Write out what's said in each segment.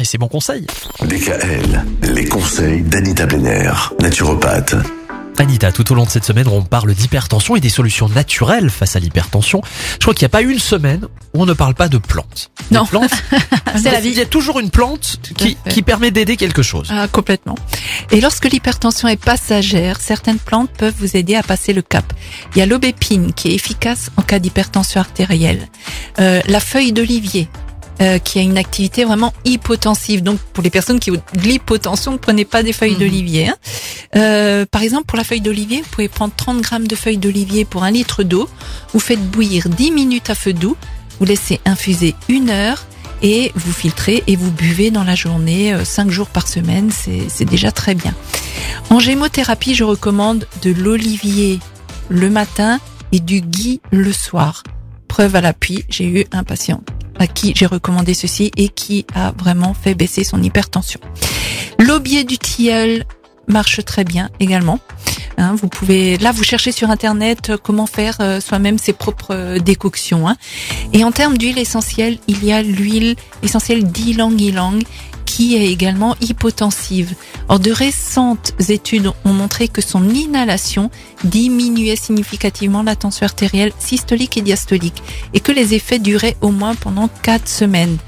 et ses bons conseils. DKL, les conseils d'Anita Bäner, naturopathe. Anita, tout au long de cette semaine, on parle d'hypertension et des solutions naturelles face à l'hypertension. Je crois qu'il n'y a pas une semaine où on ne parle pas de plantes. Non, plantes, c'est la vie. Il y a toujours une plante qui permet d'aider quelque chose. Ah, complètement. Et lorsque l'hypertension est passagère, certaines plantes peuvent vous aider à passer le cap. Il y a l'aubépine qui est efficace en cas d'hypertension artérielle. La feuille d'olivier. Qui a une activité vraiment hypotensive. Donc, pour les personnes qui ont de l'hypotension, ne prenez pas des feuilles d'olivier. Par exemple, pour la feuille d'olivier, vous pouvez prendre 30 grammes de feuilles d'olivier pour 1 litre d'eau. Vous faites bouillir 10 minutes à feu doux. Vous laissez infuser 1 heure et vous filtrez et vous buvez dans la journée 5 jours par semaine. C'est déjà très bien. En gémothérapie, je recommande de l'olivier le matin et du gui le soir. Preuve à l'appui, j'ai eu un patient à qui j'ai recommandé ceci et qui a vraiment fait baisser son hypertension. L'aubier du tilleul marche très bien également. Hein, vous pouvez, là, vous cherchez sur Internet comment faire soi-même ses propres décoctions. Hein. Et en termes d'huile essentielle, il y a l'huile essentielle d'ylang-ylang qui est également hypotensive. Or, de récentes études ont montré que son inhalation diminuait significativement la tension artérielle systolique et diastolique et que les effets duraient au moins pendant 4 semaines.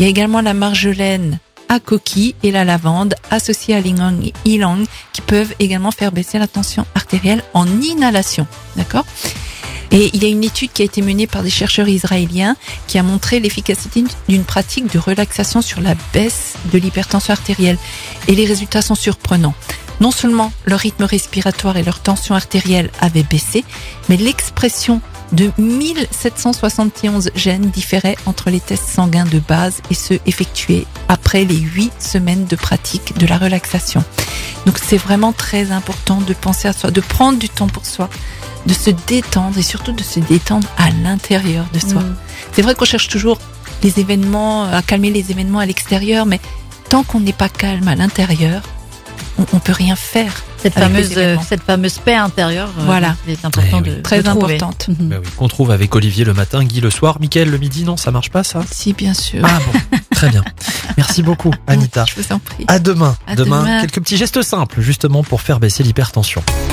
Il y a également la marjolaine à coquille et la lavande associée à l'ylang qui peuvent également faire baisser la tension artérielle en inhalation. D'accord ? Et il y a une étude qui a été menée par des chercheurs israéliens qui a montré l'efficacité d'une pratique de relaxation sur la baisse de l'hypertension artérielle. Et les résultats sont surprenants. Non seulement leur rythme respiratoire et leur tension artérielle avaient baissé, mais l'expression de 1771 gènes différaient entre les tests sanguins de base et ceux effectués après les 8 semaines de pratique de la relaxation. Donc c'est vraiment très important de penser à soi, de prendre du temps pour soi, de se détendre et surtout de se détendre à l'intérieur de soi. C'est vrai qu'on cherche toujours les événements, à calmer les événements à l'extérieur, mais tant qu'on n'est pas calme à l'intérieur, on peut rien faire. Cette fameuse paix intérieure, voilà, est important de très importante. Ben oui, qu'on trouve avec Olivier le matin, Guy le soir, Mickaël le midi, non, ça marche pas ça ? Si, bien sûr. Ah bon, très bien. Merci beaucoup, Anita. Je vous en prie. À demain. Demain, quelques petits gestes simples justement pour faire baisser l'hypertension.